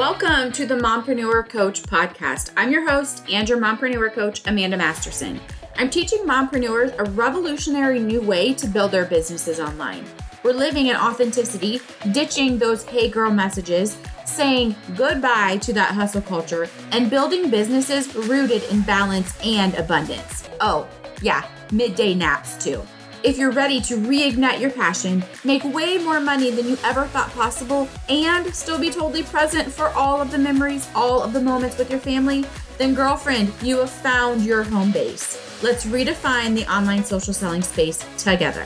Welcome to the Mompreneur Coach Podcast. I'm your host and your Mompreneur Coach, Amanda Masterson. I'm teaching mompreneurs a revolutionary new way to build their businesses online. We're living in authenticity, ditching those hey girl messages, saying goodbye to that hustle culture, and building businesses rooted in balance and abundance. Oh, yeah, midday naps too. If you're ready to reignite your passion, make way more money than you ever thought possible, and still be totally present for all of the memories, all of the moments with your family, then girlfriend, you have found your home base. Let's redefine the online social selling space together.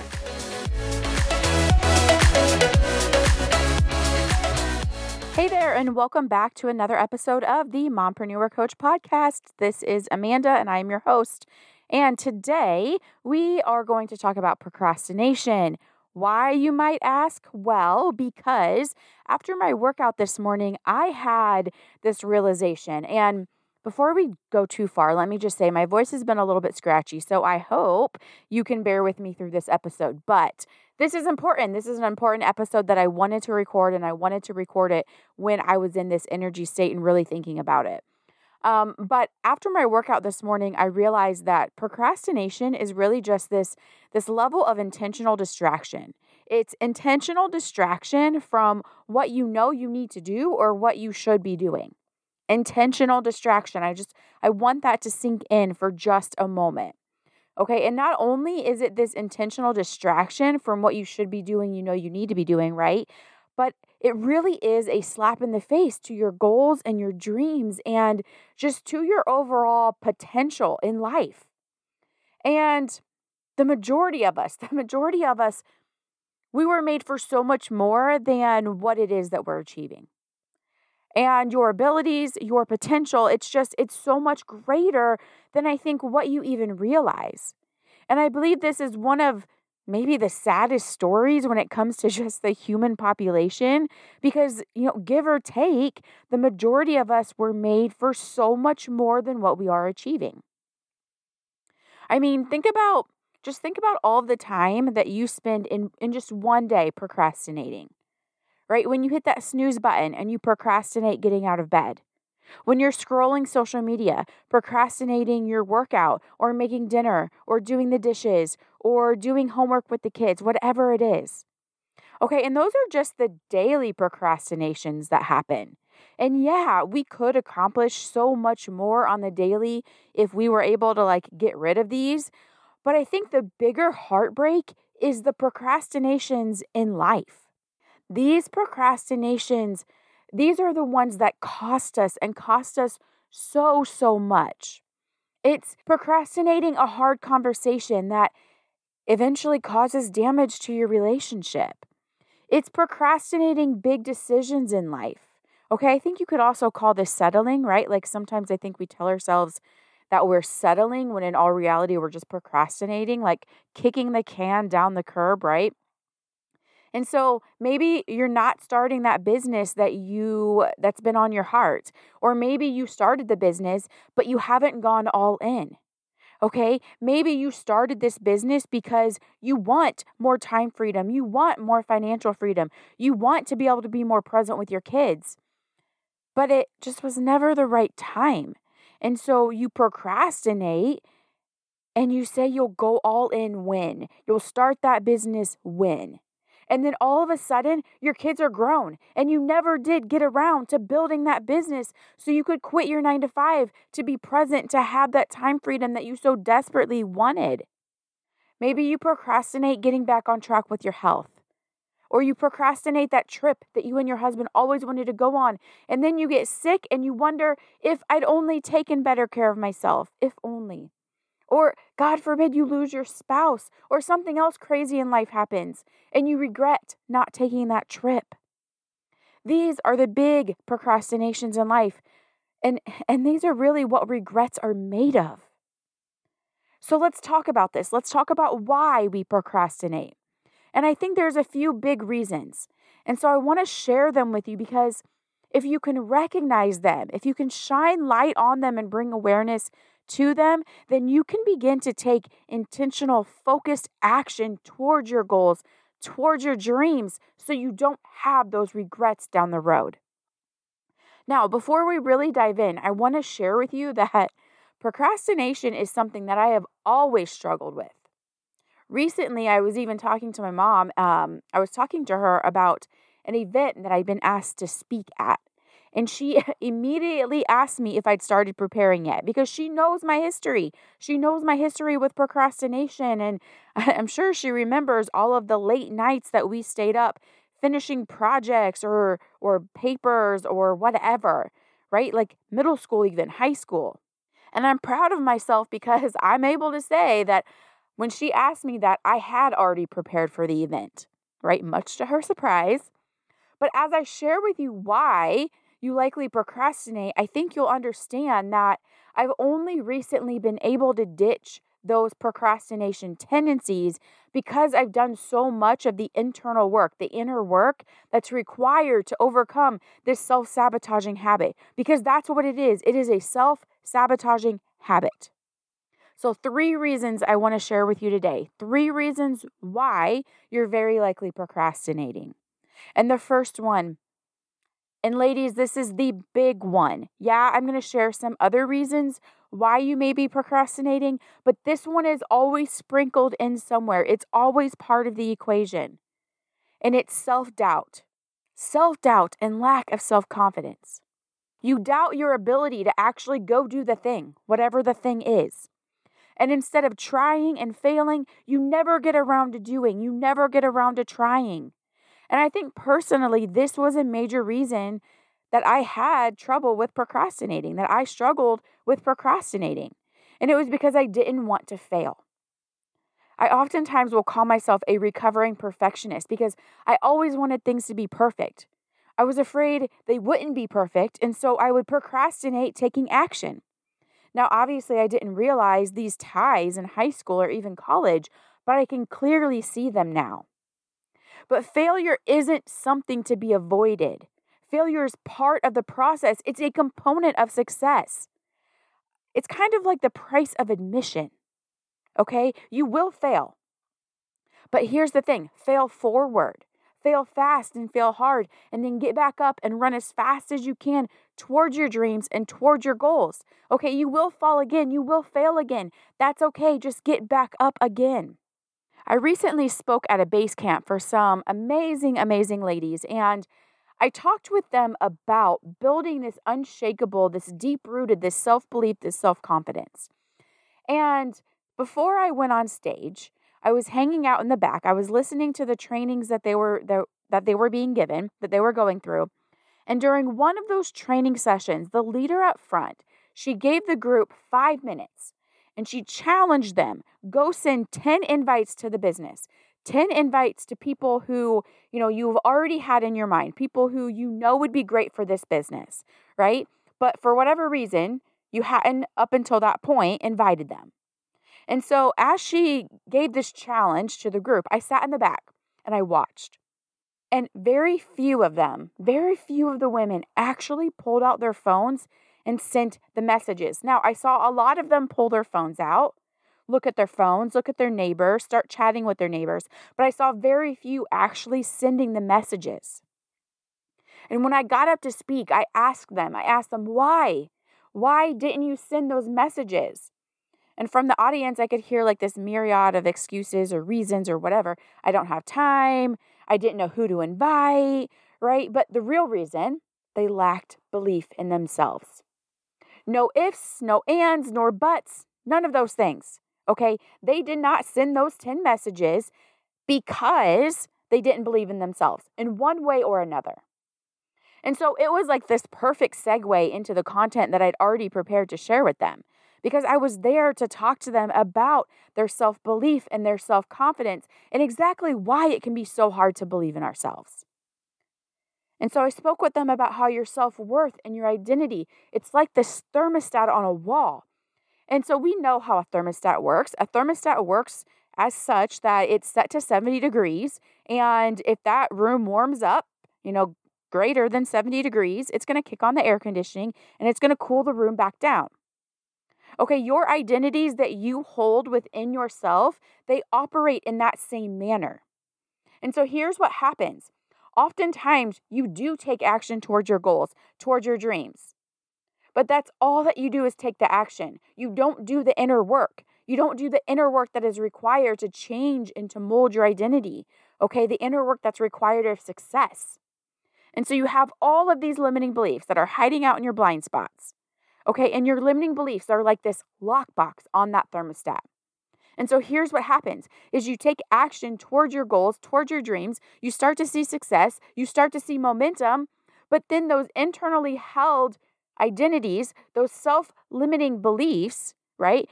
Hey there, and welcome back to another episode of the Mompreneur Coach Podcast. This is Amanda, and I am your host. And today we are going to talk about procrastination. Why, you might ask? Well, because after my workout this morning, I had this realization. And before we go too far, let me just say my voice has been a little bit scratchy, so I hope you can bear with me through this episode. But this is important. This is an important episode that I wanted to record, and I wanted to record it when I was in this energy state and really thinking about it. But after my workout this morning, I realized that procrastination is really just this level of intentional distraction. It's intentional distraction from what you know you need to do or what you should be doing. Intentional distraction. I want that to sink in for just a moment. Okay. And not only is it this intentional distraction from what you should be doing, you know, you need to be doing, right? But it really is a slap in the face to your goals and your dreams and just to your overall potential in life. And the majority of us, we were made for so much more than what it is that we're achieving. And your abilities, your potential, it's so much greater than I think what you even realize. And I believe this is one of maybe the saddest stories when it comes to just the human population, because, give or take, the majority of us were made for so much more than what we are achieving. I mean, think about all the time that you spend in just one day procrastinating, right? When you hit that snooze button and you procrastinate getting out of bed. When you're scrolling social media, procrastinating your workout or making dinner or doing the dishes or doing homework with the kids, whatever it is. Okay, and those are just the daily procrastinations that happen. And yeah, we could accomplish so much more on the daily if we were able to get rid of these. But I think the bigger heartbreak is the procrastinations in life. These procrastinations, these are the ones that cost us so much. It's procrastinating a hard conversation that eventually causes damage to your relationship. It's procrastinating big decisions in life. Okay, I think you could also call this settling, right? Sometimes I think we tell ourselves that we're settling when in all reality we're just procrastinating, like kicking the can down the curb, right? And so maybe you're not starting that business that's been on your heart, or maybe you started the business, but you haven't gone all in, okay? Maybe you started this business because you want more time freedom. You want more financial freedom. You want to be able to be more present with your kids, but it just was never the right time. And so you procrastinate and you say you'll go all in when. You'll start that business when. And then all of a sudden, your kids are grown and you never did get around to building that business so you could quit your 9-to-5 to be present, to have that time freedom that you so desperately wanted. Maybe you procrastinate getting back on track with your health, or you procrastinate that trip that you and your husband always wanted to go on. And then you get sick and you wonder, if I'd only taken better care of myself, if only. Or God forbid you lose your spouse or something else crazy in life happens and you regret not taking that trip. These are the big procrastinations in life. And these are really what regrets are made of. So let's talk about this. Let's talk about why we procrastinate. And I think there's a few big reasons. And so I want to share them with you, because if you can recognize them, if you can shine light on them and bring awareness to them, then you can begin to take intentional, focused action towards your goals, towards your dreams, so you don't have those regrets down the road. Now, before we really dive in, I want to share with you that procrastination is something that I have always struggled with. Recently, I was even talking to my mom. I was talking to her about an event that I'd been asked to speak at. And she immediately asked me if I'd started preparing yet because she knows my history. She knows my history with procrastination. And I'm sure she remembers all of the late nights that we stayed up finishing projects or papers or whatever, right? Like middle school, even high school. And I'm proud of myself because I'm able to say that when she asked me that, I had already prepared for the event, right? Much to her surprise. But as I share with you why you likely procrastinate, I think you'll understand that I've only recently been able to ditch those procrastination tendencies because I've done so much of the internal work, the inner work that's required to overcome this self-sabotaging habit, because that's what it is. It is a self-sabotaging habit. So 3 reasons I want to share with you today, 3 reasons why you're very likely procrastinating. And the first one, and ladies, this is the big one. Yeah, I'm going to share some other reasons why you may be procrastinating, but this one is always sprinkled in somewhere. It's always part of the equation. And it's self-doubt. Self-doubt and lack of self-confidence. You doubt your ability to actually go do the thing, whatever the thing is. And instead of trying and failing, you never get around to doing. You never get around to trying. And I think personally, this was a major reason that I had trouble with procrastinating, that I struggled with procrastinating. And it was because I didn't want to fail. I oftentimes will call myself a recovering perfectionist because I always wanted things to be perfect. I was afraid they wouldn't be perfect, and so I would procrastinate taking action. Now, obviously, I didn't realize these ties in high school or even college, but I can clearly see them now. But failure isn't something to be avoided. Failure is part of the process. It's a component of success. It's kind of like the price of admission, okay? You will fail. But here's the thing, fail forward. Fail fast and fail hard, and then get back up and run as fast as you can towards your dreams and towards your goals. Okay, you will fall again. You will fail again. That's okay. Just get back up again. I recently spoke at a base camp for some amazing, amazing ladies, and I talked with them about building this unshakable, this deep-rooted, this self-belief, this self-confidence. And before I went on stage, I was hanging out in the back. I was listening to the trainings that they were being given, that they were going through. And during one of those training sessions, the leader up front, she gave the group 5 minutes. And she challenged them, go send 10 invites to the business, 10 invites to people who, you've already had in your mind, people who you know would be great for this business, right? But for whatever reason, you hadn't up until that point invited them. And so as she gave this challenge to the group, I sat in the back and I watched. And very few of the women actually pulled out their phones and sent the messages. Now, I saw a lot of them pull their phones out, look at their phones, look at their neighbors, start chatting with their neighbors, but I saw very few actually sending the messages. And when I got up to speak, I asked them, why? Why didn't you send those messages? And from the audience, I could hear like this myriad of excuses or reasons or whatever. I don't have time. I didn't know who to invite, right? But the real reason, they lacked belief in themselves. No ifs, no ands, nor buts, none of those things, okay? They did not send those 10 messages because they didn't believe in themselves in one way or another. And so it was like this perfect segue into the content that I'd already prepared to share with them because I was there to talk to them about their self-belief and their self-confidence and exactly why it can be so hard to believe in ourselves. And so I spoke with them about how your self-worth and your identity, it's like this thermostat on a wall. And so we know how a thermostat works. A thermostat works as such that it's set to 70 degrees. And if that room warms up, greater than 70 degrees, it's going to kick on the air conditioning and it's going to cool the room back down. Okay, your identities that you hold within yourself, they operate in that same manner. And so here's what happens. oftentimes you do take action towards your goals, towards your dreams. But that's all that you do is take the action. You don't do the inner work. You don't do the inner work that is required to change and to mold your identity, okay? The inner work that's required of success. And so you have all of these limiting beliefs that are hiding out in your blind spots, okay? And your limiting beliefs are like this lockbox on that thermostat. And so here's what happens is you take action towards your goals, towards your dreams. You start to see success. You start to see momentum. But then those internally held identities, those self-limiting beliefs, right?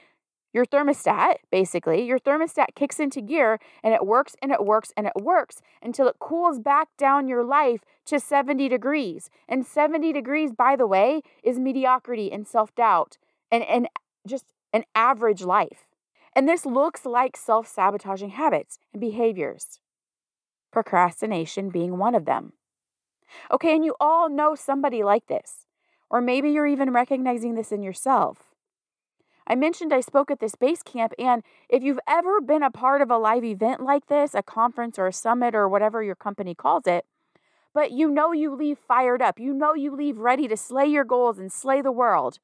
Your thermostat, basically, your thermostat kicks into gear and it works and it works and it works until it cools back down your life to 70 degrees. And 70 degrees, by the way, is mediocrity and self-doubt and just an average life. And this looks like self-sabotaging habits and behaviors, procrastination being one of them. Okay, and you all know somebody like this, or maybe you're even recognizing this in yourself. I mentioned I spoke at this base camp, and if you've ever been a part of a live event like this, a conference or a summit or whatever your company calls it, but you know you leave fired up. You know you leave ready to slay your goals and slay the world.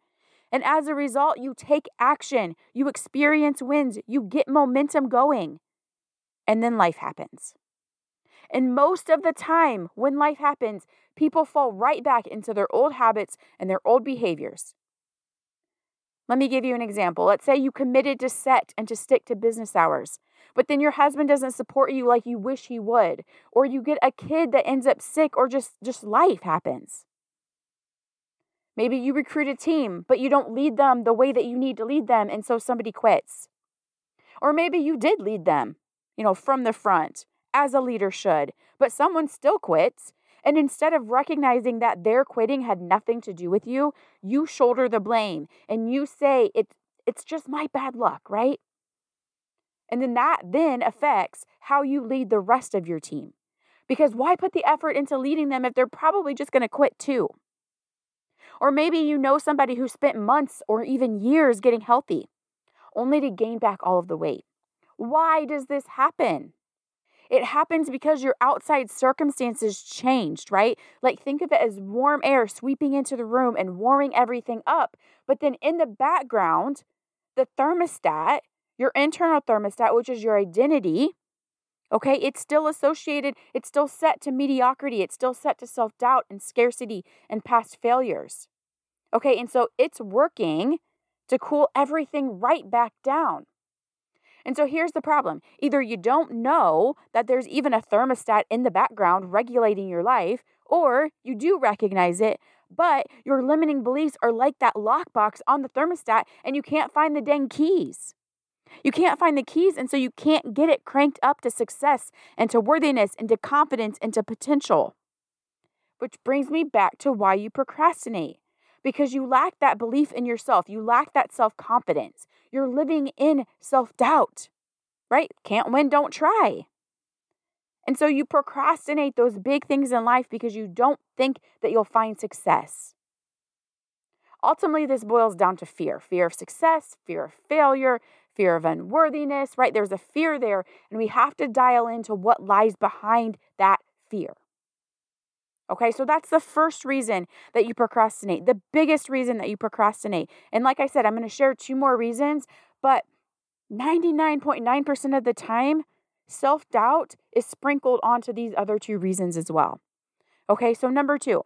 And as a result, you take action, you experience wins, you get momentum going, and then life happens. And most of the time when life happens, people fall right back into their old habits and their old behaviors. Let me give you an example. Let's say you committed to set and to stick to business hours, but then your husband doesn't support you like you wish he would, or you get a kid that ends up sick, or just life happens. Maybe you recruit a team, but you don't lead them the way that you need to lead them, and so somebody quits. Or maybe you did lead them, from the front, as a leader should, but someone still quits. And instead of recognizing that their quitting had nothing to do with you, you shoulder the blame and you say, it's just my bad luck, right? And then that then affects how you lead the rest of your team. Because why put the effort into leading them if they're probably just going to quit too? Or maybe you know somebody who spent months or even years getting healthy, only to gain back all of the weight. Why does this happen? It happens because your outside circumstances changed, right? Like think of it as warm air sweeping into the room and warming everything up. But then in the background, the thermostat, your internal thermostat, which is your identity, okay, it's still associated, it's still set to mediocrity, it's still set to self-doubt and scarcity and past failures. Okay, and so it's working to cool everything right back down. And so here's the problem. Either you don't know that there's even a thermostat in the background regulating your life, or you do recognize it, but your limiting beliefs are like that lockbox on the thermostat and you can't find the dang keys. You can't find the keys, and so you can't get it cranked up to success and to worthiness and to confidence and to potential. Which brings me back to why you procrastinate. Because you lack that belief in yourself. You lack that self-confidence. You're living in self-doubt, right? Can't win, don't try. And so you procrastinate those big things in life because you don't think that you'll find success. Ultimately, this boils down to fear. Fear of success, fear of failure, fear of unworthiness, right? There's a fear there, and we have to dial into what lies behind that fear. Okay, so that's the first reason that you procrastinate, the biggest reason that you procrastinate. And like I said, I'm going to share two more reasons, but 99.9% of the time, self-doubt is sprinkled onto these other two reasons as well. Okay, so number two,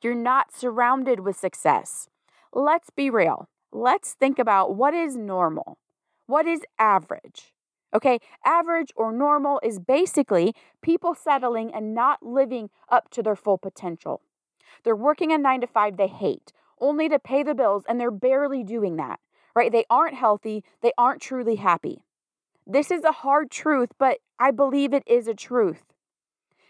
you're not surrounded with success. Let's be real. Let's think about what is normal, what is average. Okay, average or normal is basically people settling and not living up to their full potential. They're working a 9-to-5 they hate, only to pay the bills, and they're barely doing that, right? They aren't healthy. They aren't truly happy. This is a hard truth, but I believe it is a truth.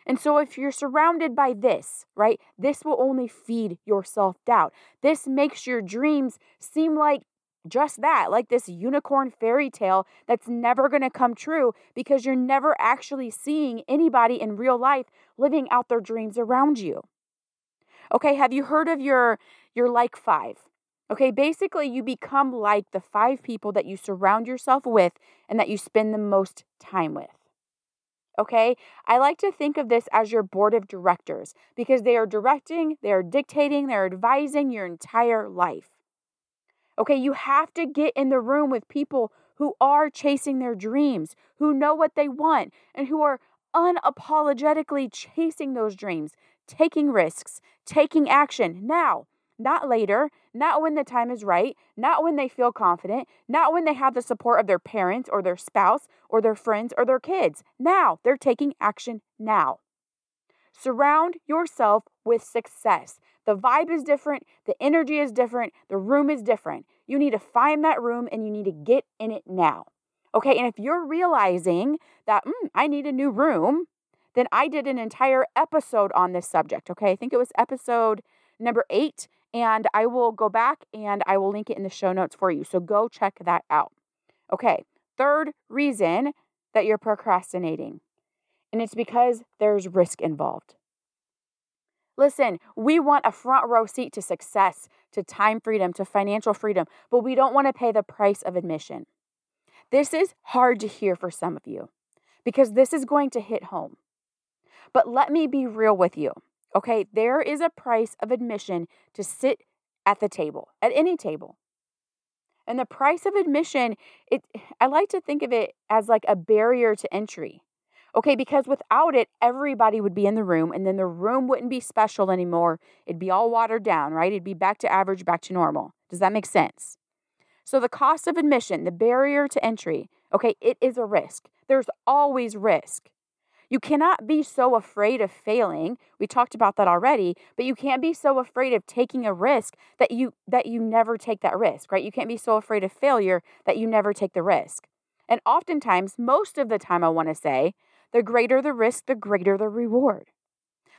And so if you're surrounded by this, right, this will only feed your self-doubt. This makes your dreams seem like just that, like this unicorn fairy tale that's never going to come true because you're never actually seeing anybody in real life living out their dreams around you. Okay, have you heard of your like five? Okay, basically you become like the five people that you surround yourself with and that you spend the most time with. okay? I like to think of this as your board of directors because they are directing, they are dictating, they are advising your entire life. Okay, you have to get in the room with people who are chasing their dreams, who know what they want, and who are unapologetically chasing those dreams, taking risks, taking action now, not later, not when the time is right, not when they feel confident, not when they have the support of their parents or their spouse or their friends or their kids. Now, they're taking action now. Surround yourself with success. The vibe is different. The energy is different. The room is different. You need to find that room and you need to get in it now. Okay, and if you're realizing that, I need a new room, then I did an entire episode on this subject. Okay, I think it was episode number 8, and I will go back and I will link it in the show notes for you. So go check that out. Okay, third reason that you're procrastinating, and it's because there's risk involved. Listen, we want a front row seat to success, to time freedom, to financial freedom, but we don't want to pay the price of admission. This is hard to hear for some of you because this is going to hit home. But let me be real with you, okay? There is a price of admission to sit at the table, at any table. And the price of admission, I like to think of it as like a barrier to entry. Okay, because without it, everybody would be in the room and then the room wouldn't be special anymore. It'd be all watered down, right? It'd be back to average, back to normal. Does that make sense? So the cost of admission, the barrier to entry, okay, it is a risk. There's always risk. You cannot be so afraid of failing. We talked about that already, but you can't be so afraid of taking a risk that you never take that risk, right? You can't be so afraid of failure that you never take the risk. And oftentimes, most of the time, I want to say, the greater the risk, the greater the reward.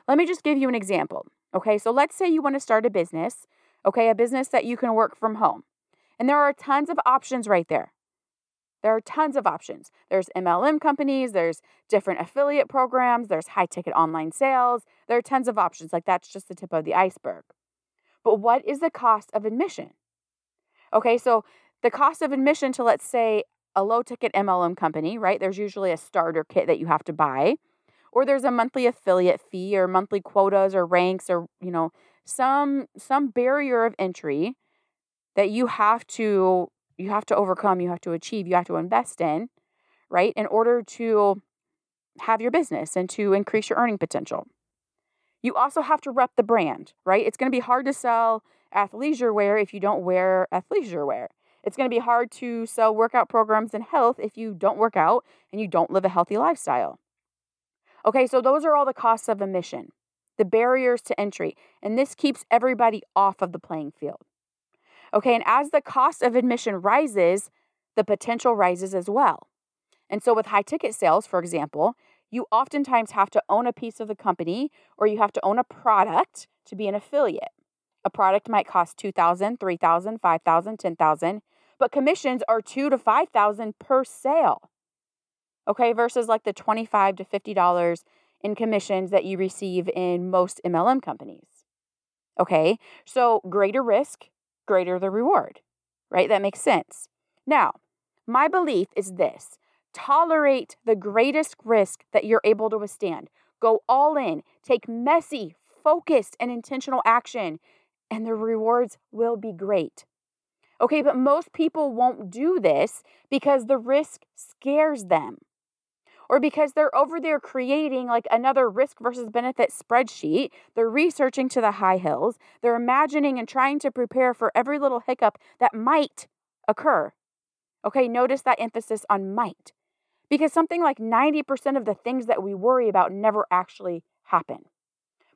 Let me just give you an example. Okay, so let's say you want to start a business, okay, a business that you can work from home. And there are tons of options right there. There are tons of options. There's MLM companies, there's different affiliate programs, there's high-ticket online sales. There are tons of options. Like that's just the tip of the iceberg. But what is the cost of admission? Okay, so the cost of admission to, let's say, a low-ticket MLM company, right? There's usually a starter kit that you have to buy, or there's a monthly affiliate fee or monthly quotas or ranks or, you know, some barrier of entry that you have to overcome, you have to achieve, you have to invest in, right? In order to have your business and to increase your earning potential. You also have to rep the brand, right? It's going to be hard to sell athleisure wear if you don't wear athleisure wear. It's going to be hard to sell workout programs and health if you don't work out and you don't live a healthy lifestyle. Okay, so those are all the costs of admission, the barriers to entry, and this keeps everybody off of the playing field. Okay, and as the cost of admission rises, the potential rises as well. And so with high ticket sales, for example, you oftentimes have to own a piece of the company or you have to own a product to be an affiliate. A product might cost $2,000, $3,000, $5,000, $10,000. But commissions are $2,000 to $5,000 per sale, okay, versus like the $25 to $50 in commissions that you receive in most MLM companies, okay? So greater risk, greater the reward, right? That makes sense. Now, my belief is this. Tolerate the greatest risk that you're able to withstand. Go all in. Take messy, focused, and intentional action, and the rewards will be great. Okay, but most people won't do this because the risk scares them or because they're over there creating like another risk versus benefit spreadsheet. They're researching to the high hills. They're imagining and trying to prepare for every little hiccup that might occur. Okay, notice that emphasis on might because something like 90% of the things that we worry about never actually happen.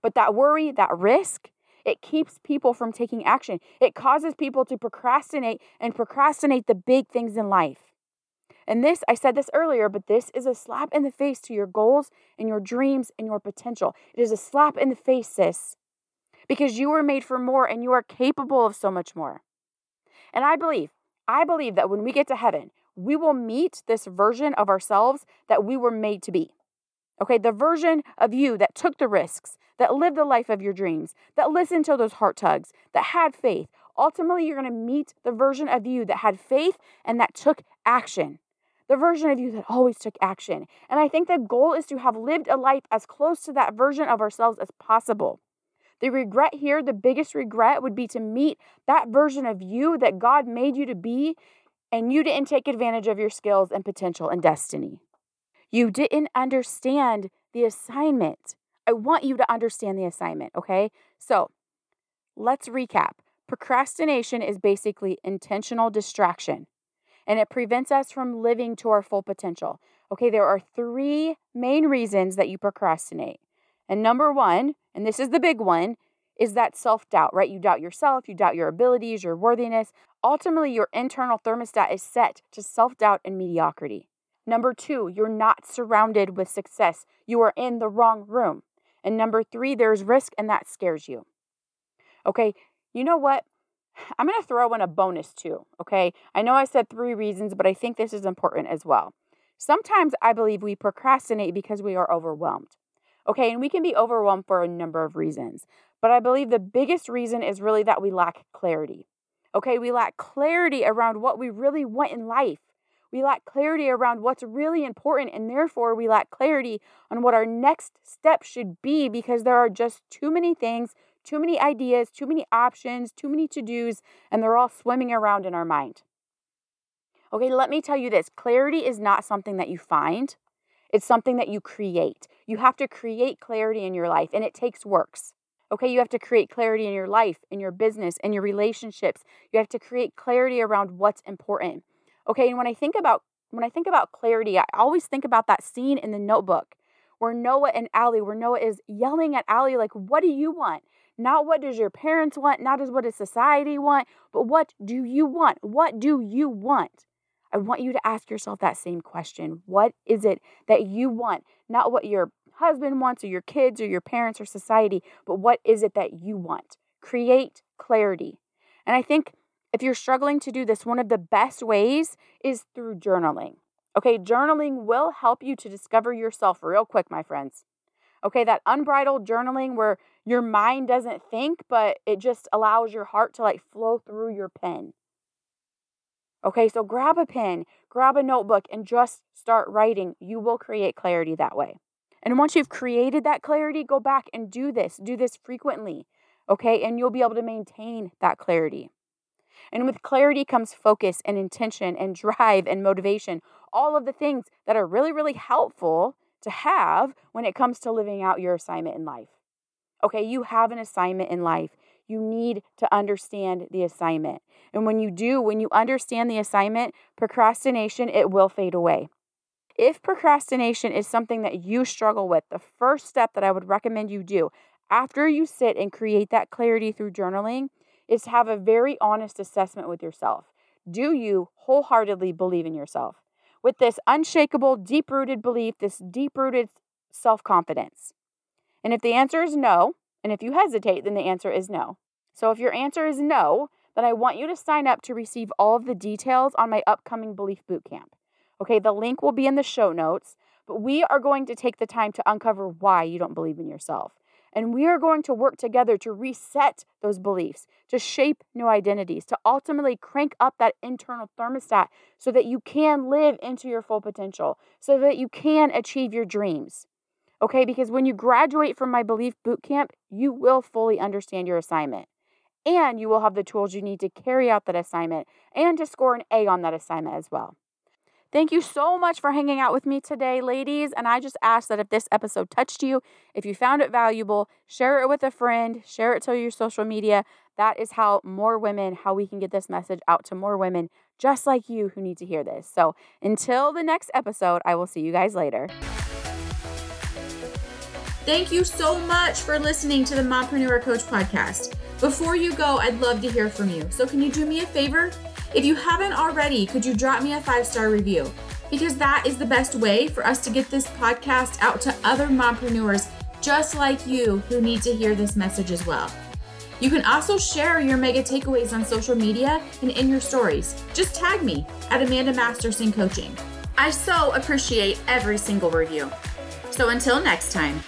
But that worry, that risk, it keeps people from taking action. It causes people to procrastinate the big things in life. And this, I said this earlier, but this is a slap in the face to your goals and your dreams and your potential. It is a slap in the face, sis, because you were made for more and you are capable of so much more. And I believe that when we get to heaven, we will meet this version of ourselves that we were made to be. Okay, the version of you that took the risks, that lived the life of your dreams, that listened to those heart tugs, that had faith. Ultimately, you're going to meet the version of you that had faith and that took action. the version of you that always took action. And I think the goal is to have lived a life as close to that version of ourselves as possible. The regret here, the biggest regret, would be to meet that version of you that God made you to be, and you didn't take advantage of your skills and potential and destiny. You didn't understand the assignment. I want you to understand the assignment, okay? So let's recap. Procrastination is basically intentional distraction, and it prevents us from living to our full potential. Okay, there are three main reasons that you procrastinate. And number one, and this is the big one, is that self-doubt, right? You doubt yourself, you doubt your abilities, your worthiness. Ultimately, your internal thermostat is set to self-doubt and mediocrity. Number two, you're not surrounded with success. You are in the wrong room. And number three, there's risk, and that scares you. Okay, you know what? I'm going to throw in a bonus too, okay? I know I said three reasons, but I think this is important as well. Sometimes I believe we procrastinate because we are overwhelmed, okay? And we can be overwhelmed for a number of reasons, but I believe the biggest reason is really that we lack clarity, okay? We lack clarity around what we really want in life. We lack clarity around what's really important, and therefore we lack clarity on what our next step should be because there are just too many things, too many ideas, too many options, too many to-dos, and they're all swimming around in our mind. Okay, let me tell you this. Clarity is not something that you find. It's something that you create. You have to create clarity in your life, and it takes works. Okay, you have to create clarity in your life, in your business, in your relationships. You have to create clarity around what's important. Okay, and when I think about clarity, I always think about that scene in The Notebook where Noah is yelling at Allie, like, what do you want? Not what does your parents want, not as what does society want, but what do you want? What do you want? I want you to ask yourself that same question. What is it that you want? Not what your husband wants or your kids or your parents or society, but what is it that you want? Create clarity. And I think if you're struggling to do this, one of the best ways is through journaling. Okay, journaling will help you to discover yourself real quick, my friends. Okay, that unbridled journaling where your mind doesn't think, but it just allows your heart to like flow through your pen. Okay, so grab a pen, grab a notebook, and just start writing. You will create clarity that way. And once you've created that clarity, go back and do this frequently. Okay, and you'll be able to maintain that clarity. And with clarity comes focus and intention and drive and motivation, all of the things that are really, really helpful to have when it comes to living out your assignment in life. Okay, you have an assignment in life. You need to understand the assignment. And when you understand the assignment, procrastination, it will fade away. If procrastination is something that you struggle with, the first step that I would recommend you do after you sit and create that clarity through journaling is to have a very honest assessment with yourself. Do you wholeheartedly believe in yourself? With this unshakable, deep-rooted belief, this deep-rooted self-confidence? And if the answer is no, and if you hesitate, then the answer is no. So if your answer is no, then I want you to sign up to receive all of the details on my upcoming Belief Bootcamp. Okay, the link will be in the show notes, but we are going to take the time to uncover why you don't believe in yourself. And we are going to work together to reset those beliefs, to shape new identities, to ultimately crank up that internal thermostat so that you can live into your full potential, so that you can achieve your dreams. Okay, because when you graduate from my Belief Bootcamp, you will fully understand your assignment. And you will have the tools you need to carry out that assignment and to score an A on that assignment as well. Thank you so much for hanging out with me today, ladies. And I just ask that if this episode touched you, if you found it valuable, share it with a friend, share it to your social media. That is how we can get this message out to more women just like you who need to hear this. So until the next episode, I will see you guys later. Thank you so much for listening to the Mompreneur Coach Podcast. Before you go, I'd love to hear from you. So can you do me a favor? If you haven't already, could you drop me a 5-star review? Because that is the best way for us to get this podcast out to other mompreneurs just like you who need to hear this message as well. You can also share your mega takeaways on social media and in your stories. Just tag me at Amanda Masterson Coaching. I so appreciate every single review. So until next time.